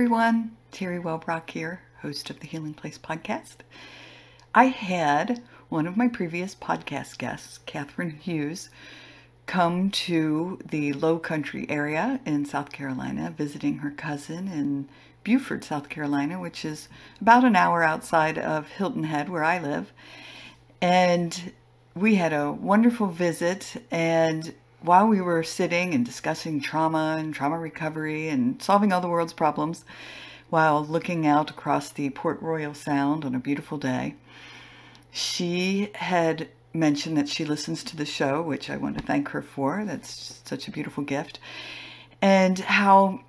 everyone, Terry Wahlbrook here, host of the Healing Place podcast. I had one of my previous podcast guests, Catherine Hughes, come to the Low Country area in South Carolina, visiting her cousin in Beaufort, South Carolina, which is about an hour outside of Hilton Head, where I live. And we had a wonderful visit, and while we were sitting and discussing trauma and trauma recovery and solving all the world's problems, while looking out across the Port Royal Sound on a beautiful day, she had mentioned that she listens to the show, which I want to thank her for. That's such a beautiful gift. And how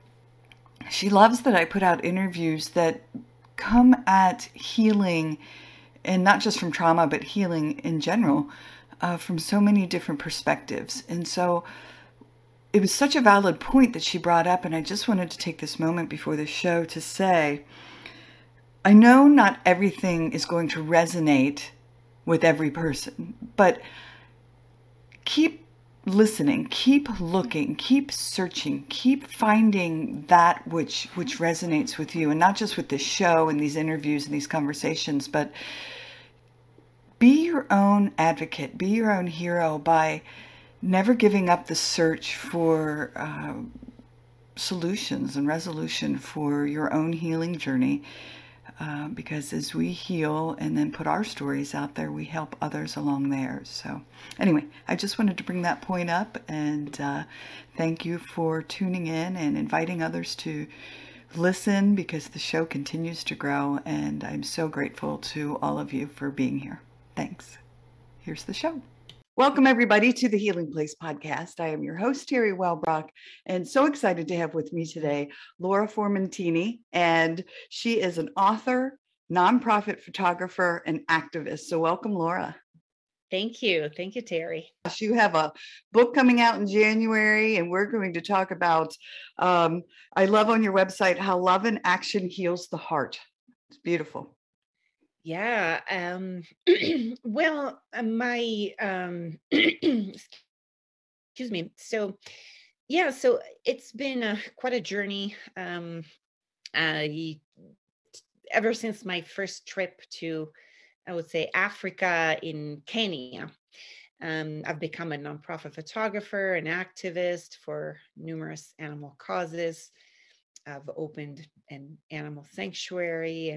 she loves that I put out interviews that come at healing, and not just from trauma, but healing in general, from so many different perspectives. And so it was such a valid point that she brought up, and I just wanted to take this moment before the show to say, I know not everything is going to resonate with every person, but keep listening, keep looking, keep searching, keep finding that which resonates with you, and not just with this show and these interviews and these conversations, but be your own advocate, be your own hero by never giving up the search for solutions and resolution for your own healing journey, because as we heal and then put our stories out there, we help others along theirs. So anyway, I just wanted to bring that point up, and thank you for tuning in and inviting others to listen, because the show continues to grow, and I'm so grateful to all of you for being here. Thanks. Here's the show. Welcome, everybody, to the Healing Place podcast. I am your host, Terry Wahlbrook, and so excited to have with me today Laura Formentini, and she is an author, nonprofit photographer, and activist. So welcome, Laura. Thank you. Thank you, Terry. You have a book coming out in January, and we're going to talk about, I love on your website, how love and action heals the heart. It's beautiful. Yeah. Well, my, excuse me. So it's been quite a journey. Ever since my first trip to, I would say, Africa in Kenya. I've become a nonprofit photographer, an activist for numerous animal causes. I've opened an animal sanctuary,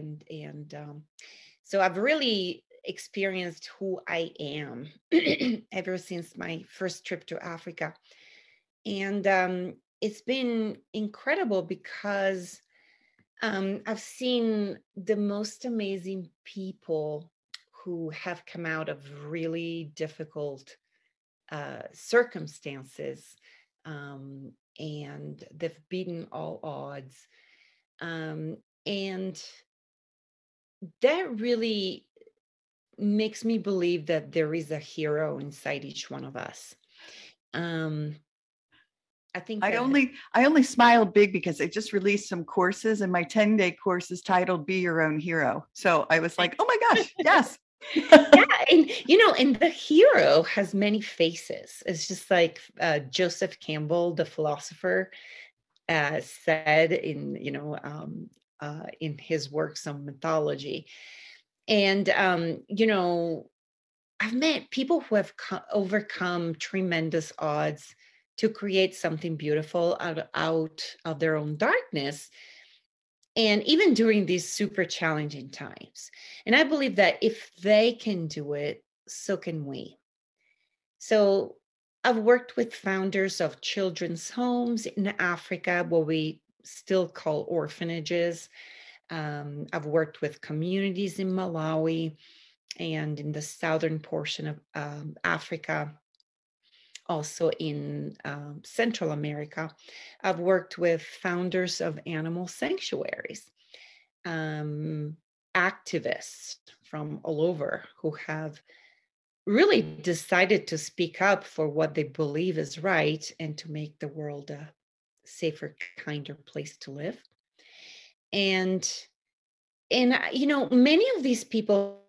so I've really experienced who I am ever since my first trip to Africa. And it's been incredible because I've seen the most amazing people who have come out of really difficult circumstances, and they've beaten all odds. And that really makes me believe that there is a hero inside each one of us. I think I only smiled big because I just released some courses, and my 10-day course is titled Be Your Own Hero. So I was like, oh my gosh, yes. Yeah, and the hero has many faces. It's just like Joseph Campbell, the philosopher, said in his works on mythology. And I've met people who have overcome tremendous odds to create something beautiful out of their own darkness, and even during these super challenging times. And I believe that if they can do it, so can we. So I've worked with founders of children's homes in Africa, what we still call orphanages. I've worked with communities in Malawi and in the southern portion of Africa. Also in Central America, I've worked with founders of animal sanctuaries, activists from all over who have really decided to speak up for what they believe is right and to make the world a safer, kinder place to live. And many of these people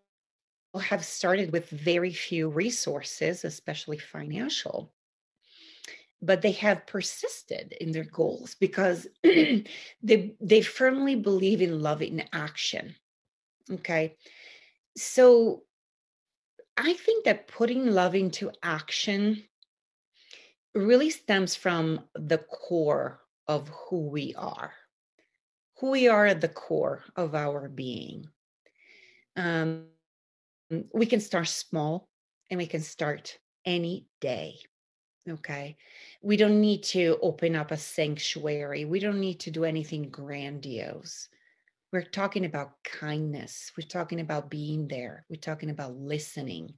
have started with very few resources, especially financial, but they have persisted in their goals because they firmly believe in love in action. Okay. So I think that putting love into action really stems from the core of who we are at the core of our being. We can start small and we can start any day. Okay. We don't need to open up a sanctuary. We don't need to do anything grandiose. We're talking about kindness. We're talking about being there. We're talking about listening.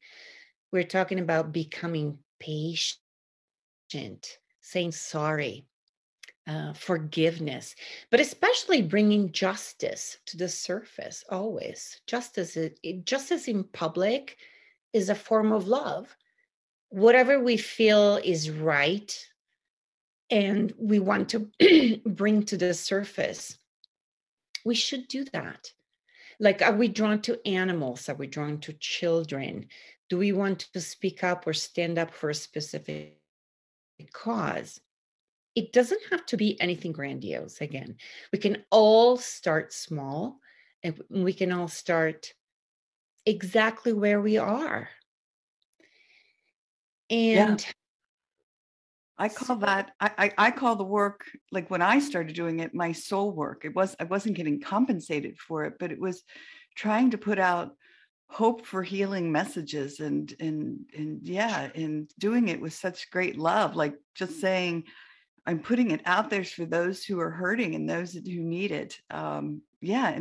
We're talking about becoming patient, saying sorry, forgiveness, but especially bringing justice to the surface always. Justice in public is a form of love. Whatever we feel is right and we want to bring to the surface, we should do that. Like, are we drawn to animals? Are we drawn to children? Do we want to speak up or stand up for a specific cause? It doesn't have to be anything grandiose. Again, we can all start small and we can all start exactly where we are. And yeah. I call that, I call the work, like when I started doing it, my soul work. I wasn't getting compensated for it, but it was trying to put out hope for healing messages and doing it with such great love, like just saying, I'm putting it out there for those who are hurting and those who need it. And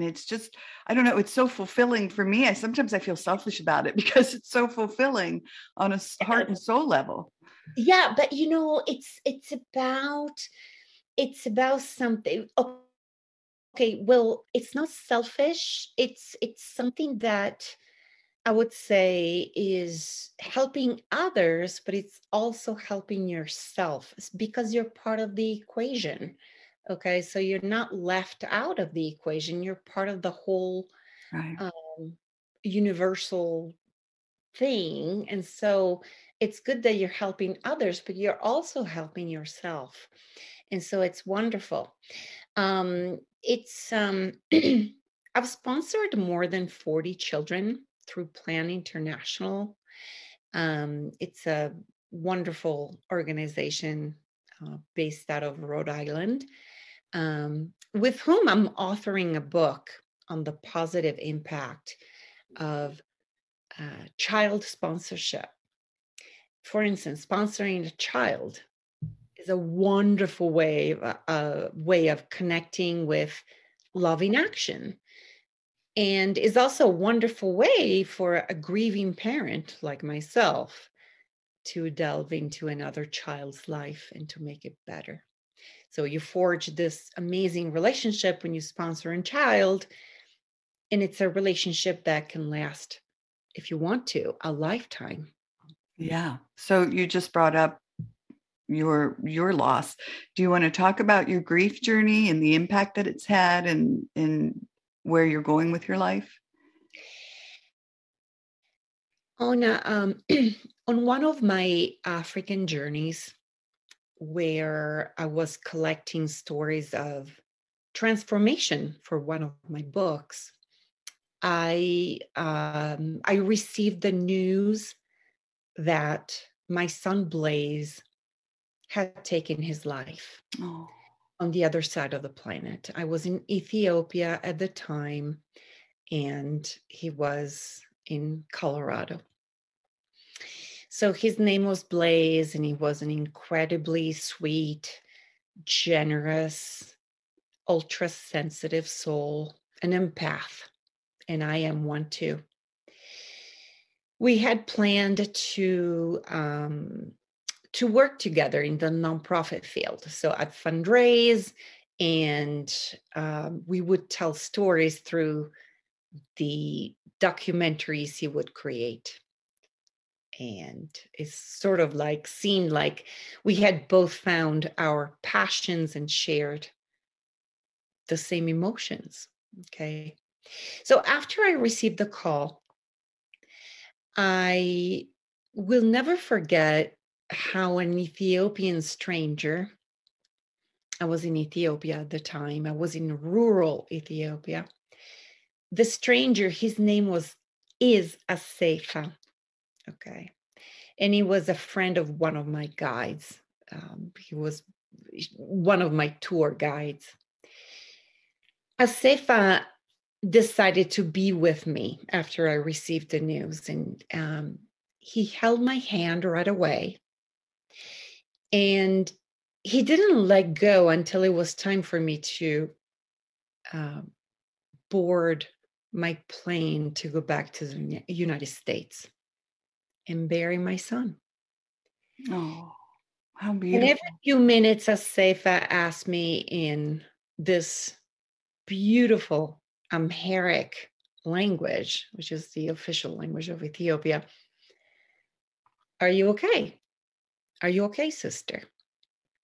it's just, I don't know, it's so fulfilling for me. Sometimes I feel selfish about it because it's so fulfilling on a heart and soul level. Yeah, but you know, it's about something. Okay, well, it's not selfish. It's something that I would say is helping others, but it's also helping yourself because you're part of the equation. Okay, so you're not left out of the equation. You're part of the whole universal thing. And so it's good that you're helping others, but you're also helping yourself. And so it's wonderful. I've sponsored more than 40 children through Plan International. It's a wonderful organization based out of Rhode Island, with whom I'm authoring a book on the positive impact of child sponsorship. For instance, sponsoring a child is a wonderful way of connecting with love in action, and is also a wonderful way for a grieving parent like myself to delve into another child's life and to make it better. So you forge this amazing relationship when you sponsor a child, and it's a relationship that can last, if you want to, a lifetime. Yeah. So you just brought up your loss. Do you want to talk about your grief journey and the impact that it's had and where you're going with your life? On one of my African journeys where I was collecting stories of transformation for one of my books, I received the news that my son Blaze had taken his life on the other side of the planet. I was in Ethiopia at the time, and he was in Colorado. So his name was Blaze, and he was an incredibly sweet, generous, ultra-sensitive soul, an empath, and I am one too. We had planned to work together in the nonprofit field. So I'd fundraise, and we would tell stories through the documentaries he would create. And it's sort of like seemed like we had both found our passions and shared the same emotions. Okay. So after I received the call, I will never forget how an Ethiopian stranger, I was in Ethiopia at the time, I was in rural Ethiopia. The stranger, his name is Asefa, okay? And he was a friend of one of my guides. He was one of my tour guides. Asefa decided to be with me after I received the news, and he held my hand right away. And he didn't let go until it was time for me to board my plane to go back to the United States and bury my son. Oh, how beautiful. And every few minutes, Asefa asked me in this beautiful Amharic language, which is the official language of Ethiopia, "Are you okay? Are you okay, sister?"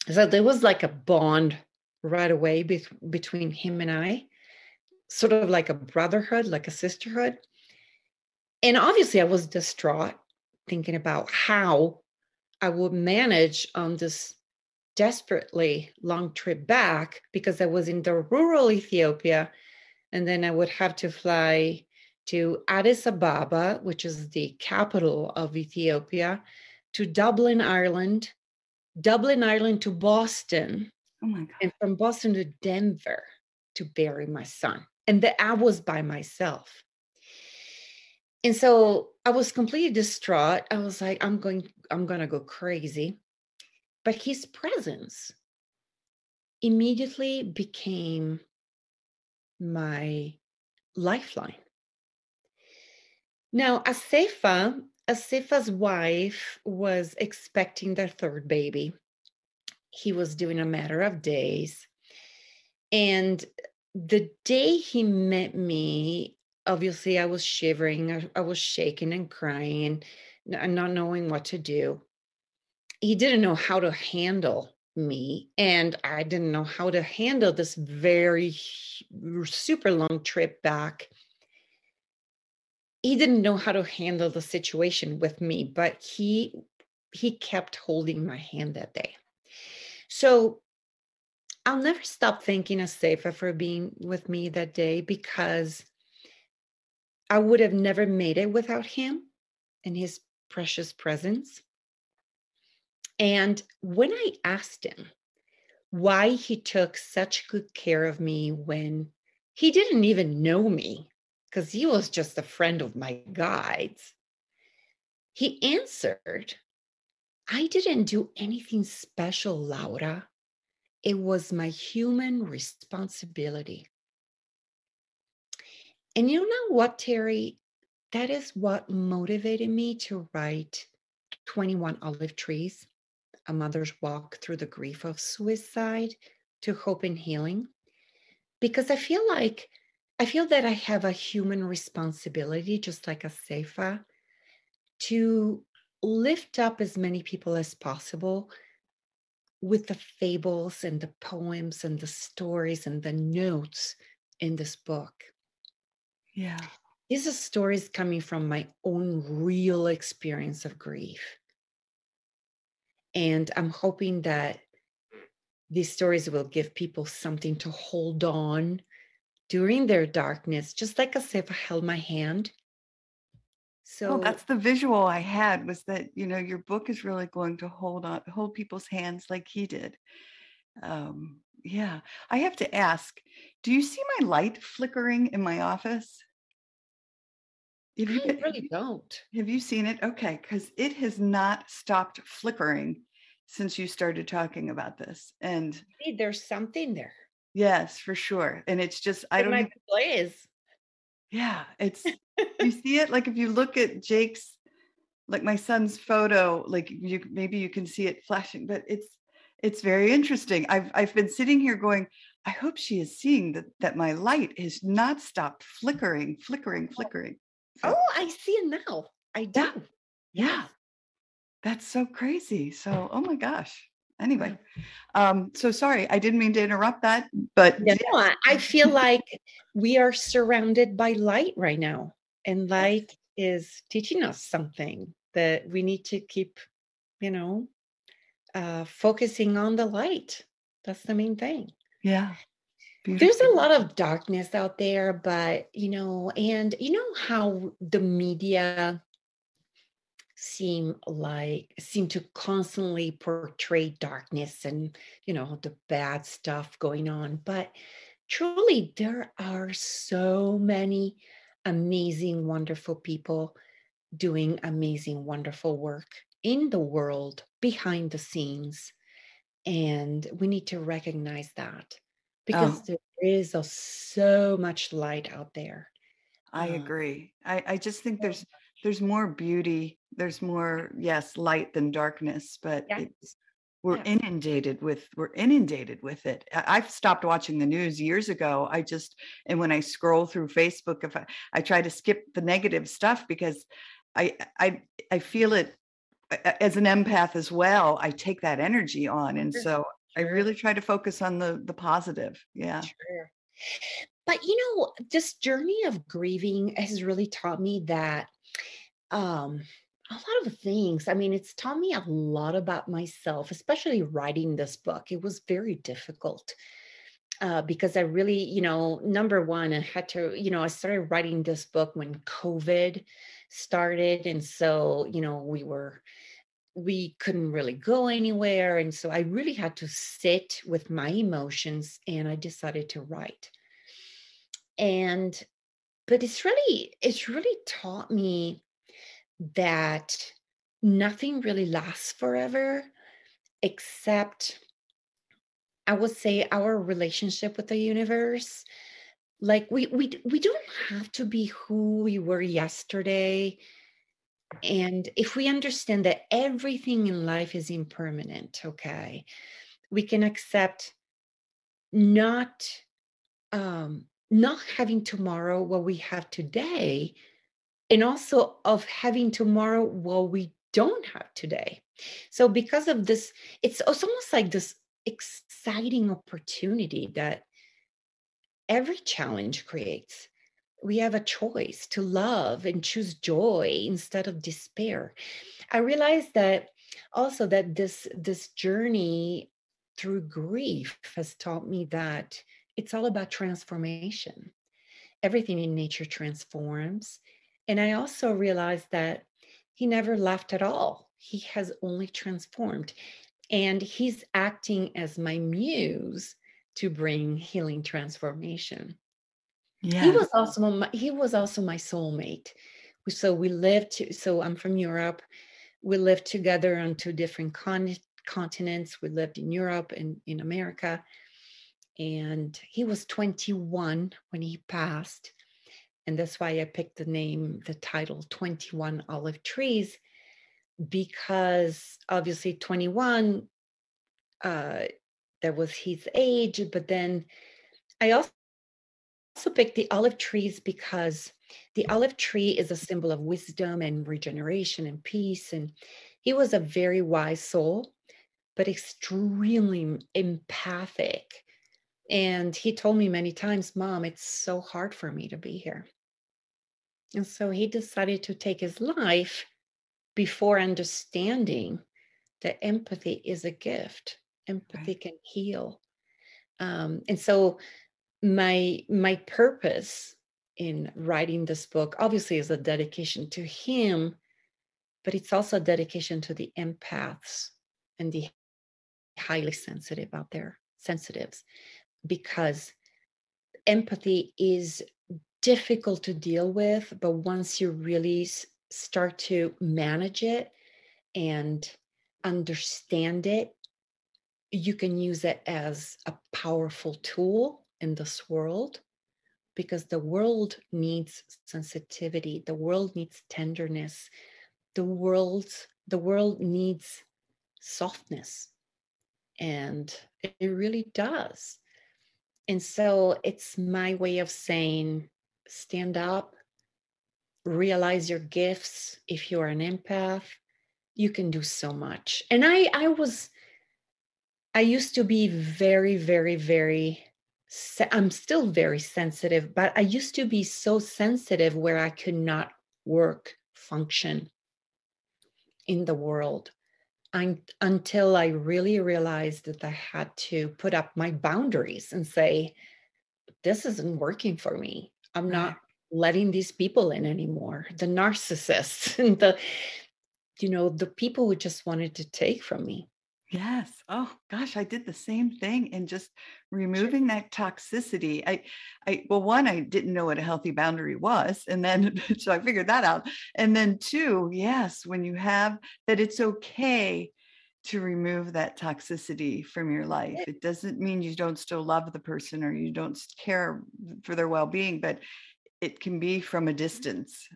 So there was like a bond right away between him and I, sort of like a brotherhood, like a sisterhood. And obviously I was distraught, thinking about how I would manage on this desperately long trip back, because I was in the rural Ethiopia, and then I would have to fly to Addis Ababa, which is the capital of Ethiopia, to Dublin, Ireland to Boston, oh my God, and from Boston to Denver to bury my son. And I was by myself. And so I was completely distraught. I was like, I'm gonna go crazy. But his presence immediately became my lifeline. Now, Asefa's wife was expecting their third baby. He was due in a matter of days. And the day he met me, obviously I was shivering. I was shaking and crying and not knowing what to do. He didn't know how to handle me, and I didn't know how to handle this very super long trip back. He didn't know how to handle the situation with me, but he kept holding my hand that day. So I'll never stop thanking Asefa for being with me that day, because I would have never made it without him and his precious presence. And when I asked him why he took such good care of me when he didn't even know me, because he was just a friend of my guides, he answered, "I didn't do anything special, Laura. It was my human responsibility." And you know what, Terry? That is what motivated me to write 21 Olive Trees, A Mother's Walk Through the Grief of Suicide to Hope and Healing, because I feel that I have a human responsibility, just like Asefa, to lift up as many people as possible with the fables and the poems and the stories and the notes in this book. Yeah. These are stories coming from my own real experience of grief. And I'm hoping that these stories will give people something to hold on during their darkness, just like Asefa held my hand. So well, that's the visual I had, was that, you know, your book is really going to hold people's hands like he did. Yeah. I have to ask, do you see my light flickering in my office? I really don't. Have you seen it? Okay. Because it has not stopped flickering since you started talking about this. And see, there's something there. Yes, for sure. And it's just, I don't know. Blaze. Yeah. It's, you see it? Like if you look at Jake's, like my son's photo, like maybe you can see it flashing, but it's very interesting. I've been sitting here going, I hope she is seeing that my light has not stopped flickering. Oh, I see it now. I do. Yeah. That's so crazy. So, oh my gosh. Anyway, so sorry, I didn't mean to interrupt that, but yeah. I feel like we are surrounded by light right now, and light is teaching us something that we need to keep focusing on the light. That's the main thing. Yeah. Beautiful. There's a lot of darkness out there, but, and you know how the media seem to constantly portray darkness and, the bad stuff going on. But truly, there are so many amazing, wonderful people doing amazing, wonderful work in the world, behind the scenes. And we need to recognize that, because there is so much light out there. I agree. I just think there's more beauty. There's more, light than darkness, but we're inundated with it. I've stopped watching the news years ago. And when I scroll through Facebook, if I try to skip the negative stuff, because I feel it as an empath as well. I take that energy on. And so I really try to focus on the positive. Yeah. Sure. But this journey of grieving has really taught me that a lot of things. I mean, it's taught me a lot about myself, especially writing this book. It was very difficult because I really, number one, I had to, I started writing this book when COVID started. And so, we couldn't really go anywhere. And so I really had to sit with my emotions, and I decided to write. But it's really taught me that nothing really lasts forever, except I would say our relationship with the universe. Like we don't have to be who we were yesterday. And if we understand that everything in life is impermanent, we can accept not having tomorrow what we have today, and also of having tomorrow what we don't have today. So because of this, it's almost like this exciting opportunity that every challenge creates. We have a choice to love and choose joy instead of despair. I realized that also that this journey through grief has taught me that it's all about transformation. Everything in nature transforms. And I also realized that he never left at all. He has only transformed. And he's acting as my muse to bring healing transformation. Yeah. He was also my soulmate. So we lived, I'm from Europe. We lived together on two different continents. We lived in Europe and in America. And he was 21 when he passed. And that's why I picked the title, 21 Olive Trees, because obviously 21, that was his age. But then I also picked the olive trees because the olive tree is a symbol of wisdom and regeneration and peace. And he was a very wise soul, but extremely empathic. And he told me many times, Mom, it's so hard for me to be here. And so he decided to take his life before understanding that empathy is a gift. Empathy can heal. And so my purpose in writing this book obviously is a dedication to him, but it's also a dedication to the empaths and the highly sensitive out there, sensitives, because empathy is difficult to deal with. But once you really start to manage it and understand it, you can use it as a powerful tool in this world, because the world needs sensitivity, the world needs tenderness, the world needs softness, and it really does. And so it's my way of saying, stand up, realize your gifts. If you're an empath, you can do so much. And I used to be very, very, very, I'm still very sensitive, but I used to be so sensitive where I could not function in the world. until I really realized that I had to put up my boundaries and say, this isn't working for me. I'm not letting these people in anymore. The narcissists and the people who just wanted to take from me. Yes. Oh gosh, I did the same thing, and just removing that toxicity. Well, one, I didn't know what a healthy boundary was. And then, so I figured that out. And then two, yes, when you have that, it's okay to remove that toxicity from your life. It doesn't mean you don't still love the person or you don't care for their well-being, but it can be from a distance.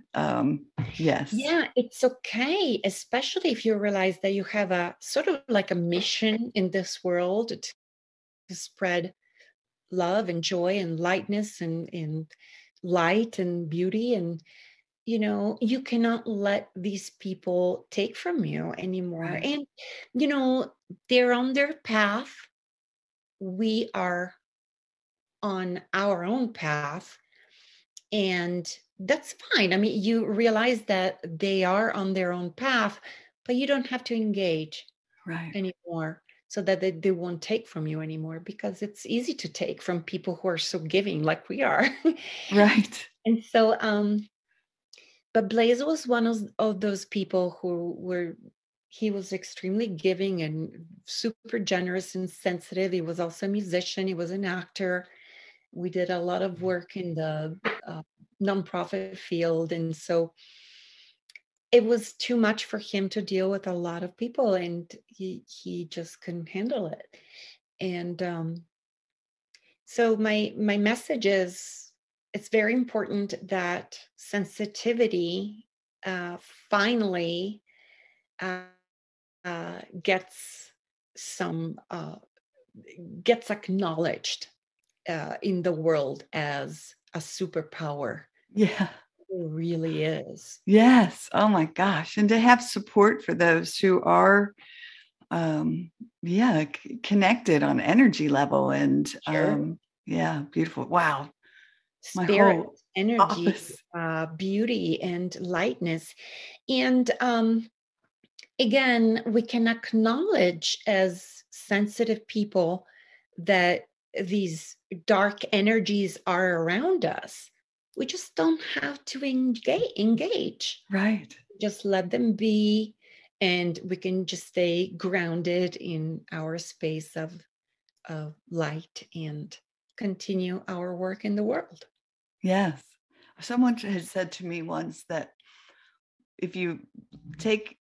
Yes. Yeah, it's okay, especially if you realize that you have a sort of like a mission in this world to spread love and joy and lightness and light and beauty. And, you cannot let these people take from you anymore. Right. And, they're on their path. We are on our own path. And that's fine. I mean, you realize that they are on their own path, but you don't have to engage anymore so that they won't take from you anymore, because it's easy to take from people who are so giving like we are. Right. And so, but Blaze was one of those people he was extremely giving and super generous and sensitive. He was also a musician. He was an actor. We did a lot of work in the nonprofit field. And so it was too much for him to deal with a lot of people, and he just couldn't handle it. And so my message is, it's very important that sensitivity finally gets acknowledged in the world as a superpower. Yeah. It really is. Yes. Oh my gosh. And to have support for those who are, connected on energy level and, sure. Beautiful. Wow. Spirit, energy, beauty and lightness. And, again, we can acknowledge as sensitive people that these dark energies are around us. We just don't have to engage. Right. Just let them be. And we can just stay grounded in our space of light and continue our work in the world. Yes. Someone had said to me once that if you take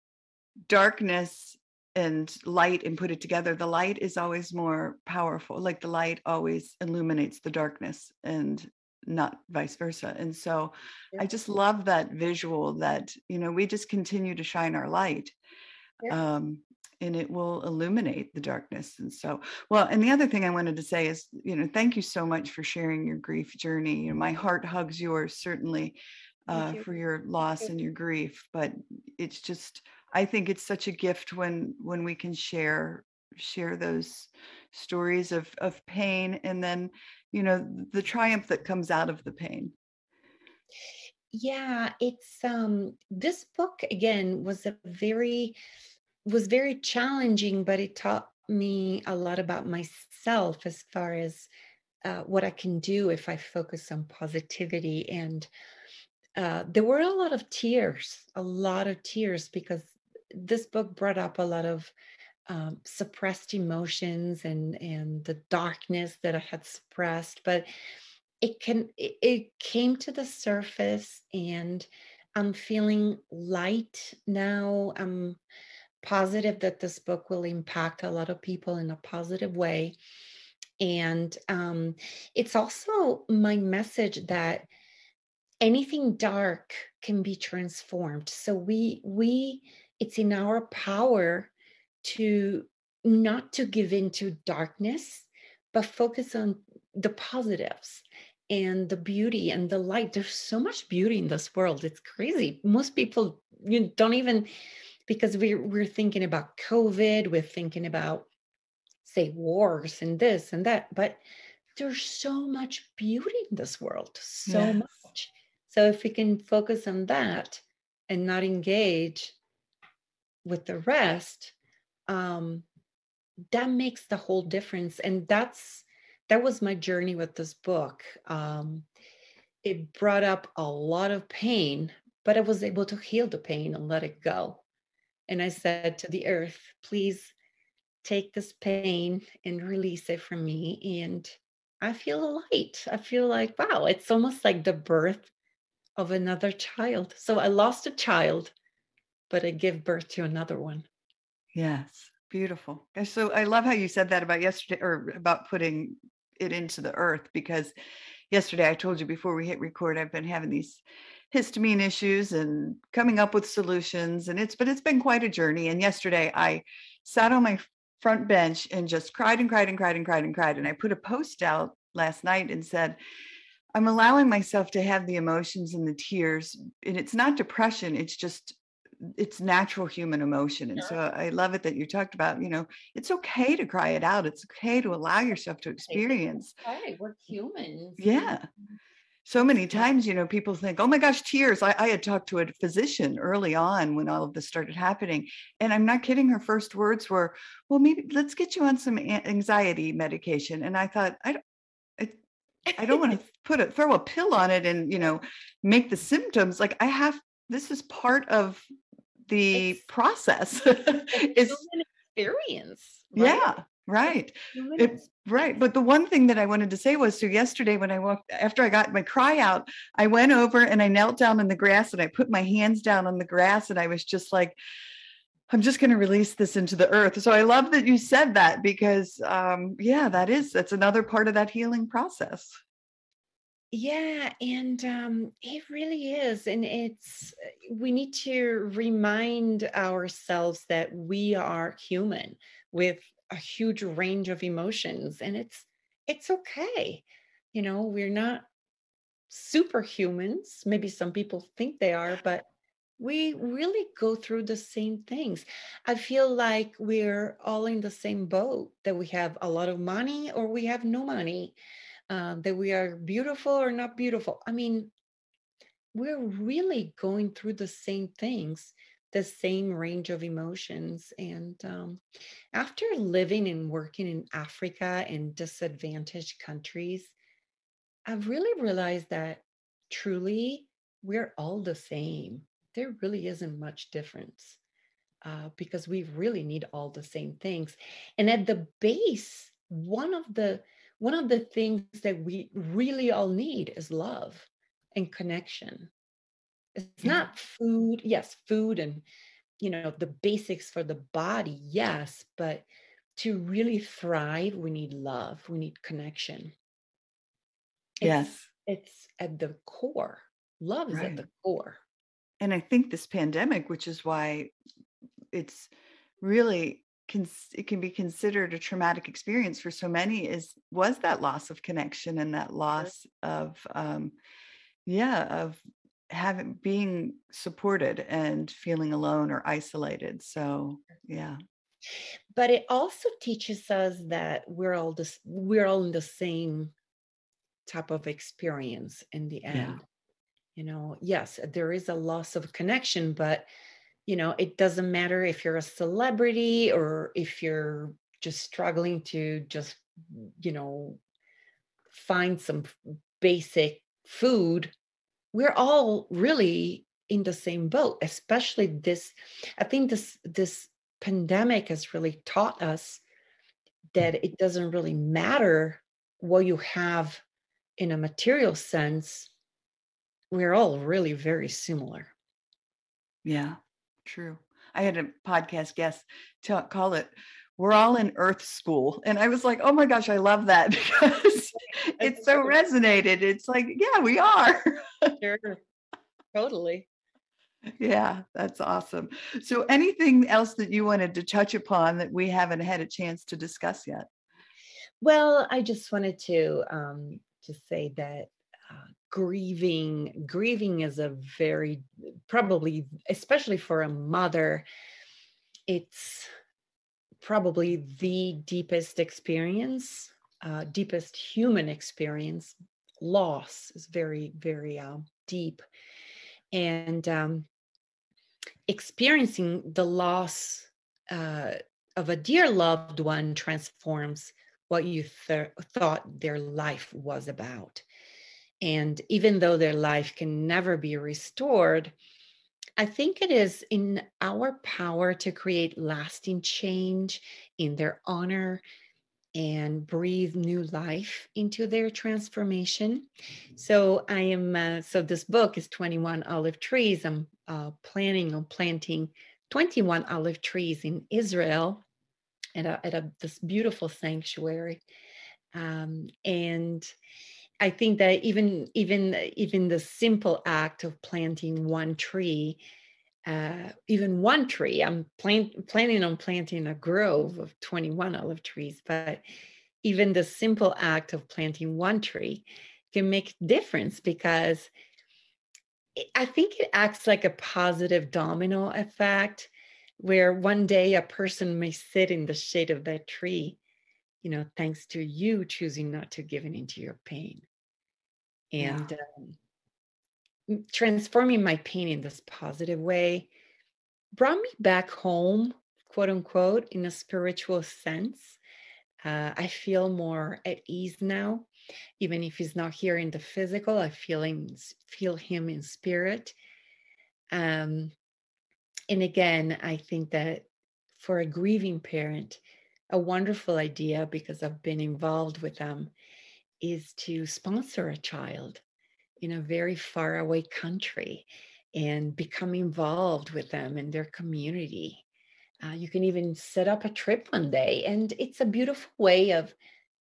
darkness and light and put it together, the light is always more powerful. Like the light always illuminates the darkness and not vice versa. And so yeah. I just love that visual that, we just continue to shine our light and it will illuminate the darkness. And so, and the other thing I wanted to say is, thank you so much for sharing your grief journey. My heart hugs yours certainly for your loss and your grief, but it's just, I think it's such a gift when we can share those stories of pain, and then, the triumph that comes out of the pain. Yeah, it's this book again was very challenging, but it taught me a lot about myself as far as what I can do if I focus on positivity. And there were a lot of tears, because this book brought up a lot of suppressed emotions and the darkness that I had suppressed, but it came to the surface, and I'm feeling light now. I'm positive that this book will impact a lot of people in a positive way. And it's also my message that anything dark can be transformed. So it's in our power to not to give in to darkness, but focus on the positives and the beauty and the light. There's so much beauty in this world. It's crazy. Most people don't even, because we're thinking about COVID, we're thinking about, say, wars and this and that, but there's so much beauty in this world, so much. So if we can focus on that and not engage with the rest, that makes the whole difference. And that was my journey with this book. It brought up a lot of pain, but I was able to heal the pain and let it go. And I said to the earth, please take this pain and release it from me. And I feel light. I feel like, wow, it's almost like the birth of another child. So I lost a child, but I give birth to another one. Yes. Beautiful. So I love how you said that about yesterday, or about putting it into the earth, because yesterday I told you before we hit record, I've been having these histamine issues and coming up with solutions, and it's been quite a journey. And yesterday I sat on my front bench and just cried and cried and cried and cried and cried. And I put a post out last night and said, I'm allowing myself to have the emotions and the tears, and it's not depression. It's natural human emotion. And so I love it that you talked about, it's okay to cry it out. It's okay to allow yourself to experience. Okay, we're humans. Yeah. So many times, people think, oh my gosh, tears. I had talked to a physician early on when all of this started happening. And I'm not kidding. Her first words were, well, maybe let's get you on some anxiety medication. And I thought, I don't want to throw a pill on it and, make the symptoms. Like this is part of the process. It's human experience. Right? Yeah, right. Right. But the one thing that I wanted to say was, so yesterday when I walked, after I got my cry out, I went over and I knelt down in the grass and I put my hands down on the grass, and I was just like, I'm just going to release this into the earth. So I love that you said that, because that's another part of that healing process. Yeah, and it really is. And we need to remind ourselves that we are human with a huge range of emotions, and it's okay. We're not superhumans. Maybe some people think they are, but we really go through the same things. I feel like we're all in the same boat, that we have a lot of money or we have no money. That we are beautiful or not beautiful. I mean, we're really going through the same things, the same range of emotions. And after living and working in Africa and disadvantaged countries, I've really realized that truly we're all the same. There really isn't much difference because we really need all the same things. And at the base, one of the things that we really all need is love and connection. It's not food. Yes, food and, the basics for the body. Yes. But to really thrive, we need love. We need connection. Yes. It's at the core. Love is at the core. And I think this pandemic, which is why it's really it can be considered a traumatic experience for so many, was that loss of connection and that loss of being supported and feeling alone or isolated. So yeah, but it also teaches us that we're all in the same type of experience in the end. Yeah. Yes, there is a loss of connection, but it doesn't matter if you're a celebrity or if you're just struggling to just, find some basic food. We're all really in the same boat, especially this. I think this pandemic has really taught us that it doesn't really matter what you have in a material sense. We're all really very similar. Yeah. True. I had a podcast guest call it, we're all in earth school. And I was like, oh my gosh, I love that, because it so resonated. It's like, yeah, we are. Sure. Totally. Yeah, that's awesome. So anything else that you wanted to touch upon that we haven't had a chance to discuss yet? Well, I just wanted to just say that grieving is a very, probably, especially for a mother, it's probably the deepest experience, deepest human experience. Loss is very, very deep. And experiencing the loss of a dear loved one transforms what you thought their life was about. And even though their life can never be restored, I think it is in our power to create lasting change in their honor and breathe new life into their transformation. So I am, so this book is 21 Olive Trees. I'm planning on planting 21 olive trees in Israel at this beautiful sanctuary. And I think that even the simple act of planting one tree, I'm planning on planting a grove of 21 olive trees, but even the simple act of planting one tree can make a difference, because I think it acts like a positive domino effect, where one day a person may sit in the shade of that tree, you know, thanks to you choosing not to give in to your pain and transforming my pain in this positive way brought me back home, quote unquote, in a spiritual sense. I feel more at ease now. Even if he's not here in the physical, I feel him in spirit. And again, I think that for a grieving parent, a wonderful idea, because I've been involved with them, is to sponsor a child in a very faraway country and become involved with them and their community. You can even set up a trip one day, and it's a beautiful way of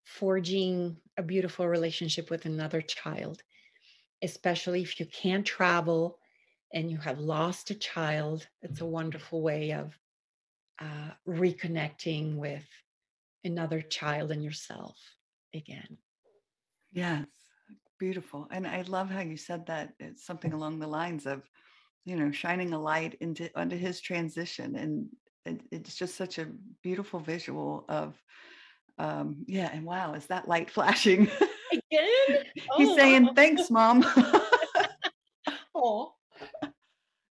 forging a beautiful relationship with another child, especially if you can't travel and you have lost a child. It's a wonderful way of reconnecting with another child and yourself again. Yes, beautiful. And I love how you said that. It's something along the lines of, you know, shining a light onto his transition. And it's just such a beautiful visual of and wow, is that light flashing again? Oh. He's saying, thanks, Mom. Oh.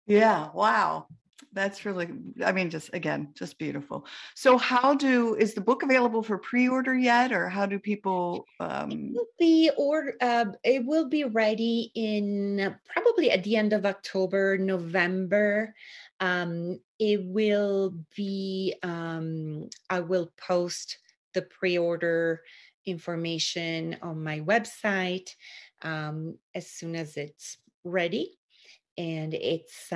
Yeah, wow. That's really, I mean, just again, just beautiful. So is the book available for pre-order yet, or how do people? It will be ready in probably at the end of October, November. It will be, I will post the pre-order information on my website as soon as it's ready. And it's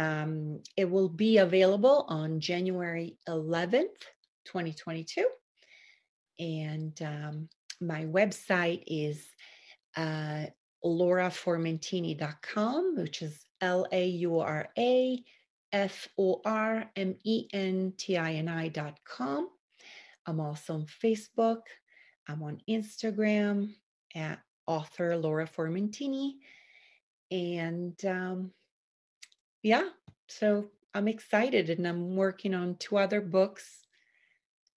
it will be available on January 11th, 2022. And my website is lauraformentini.com, which is LauraFormentini.com. I'm also on Facebook. I'm on Instagram at author Laura Formentini. And so I'm excited, and I'm working on 2 other books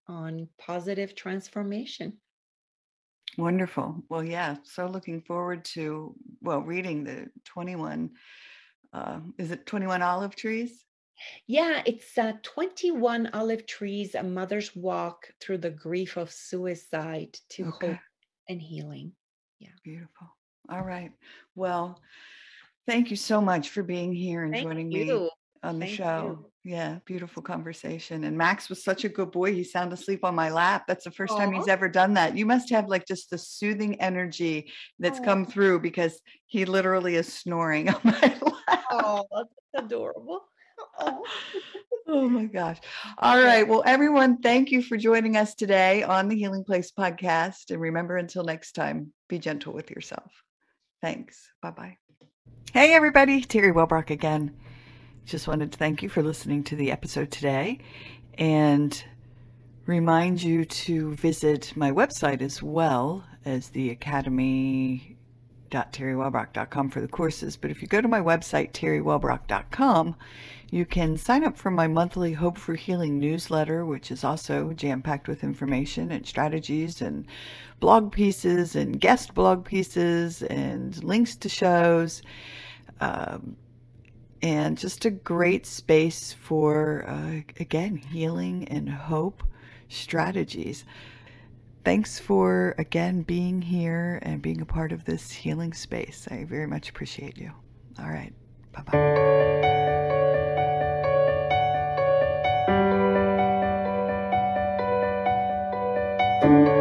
on positive transformation. Wonderful. Well, yeah. So looking forward to, reading the 21, is it 21 Olive Trees? Yeah, it's 21 Olive Trees, a mother's walk through the grief of suicide to hope and healing. Yeah. Beautiful. All right. Well, thank you so much for being here and joining me on the show. Yeah. Beautiful conversation. And Max was such a good boy. He sound asleep on my lap. That's the first time he's ever done that. You must have like just the soothing energy that's come through, because he literally is snoring on my lap. Oh, that's adorable. Oh my gosh. All right. Well, everyone, thank you for joining us today on the Healing Place podcast. And remember, until next time, be gentle with yourself. Thanks. Bye-bye. Hey, everybody. Terry Wahlbrook again. Just wanted to thank you for listening to the episode today and remind you to visit my website as well as the academy.terrywahlbrock.com for the courses. But if you go to my website, terrywahlbrock.com, you can sign up for my monthly Hope for Healing newsletter, which is also jam-packed with information and strategies and blog pieces and guest blog pieces and links to shows. and just a great space for, again, healing and hope strategies. Thanks for, again, being here and being a part of this healing space. I very much appreciate you. All right. Bye-bye.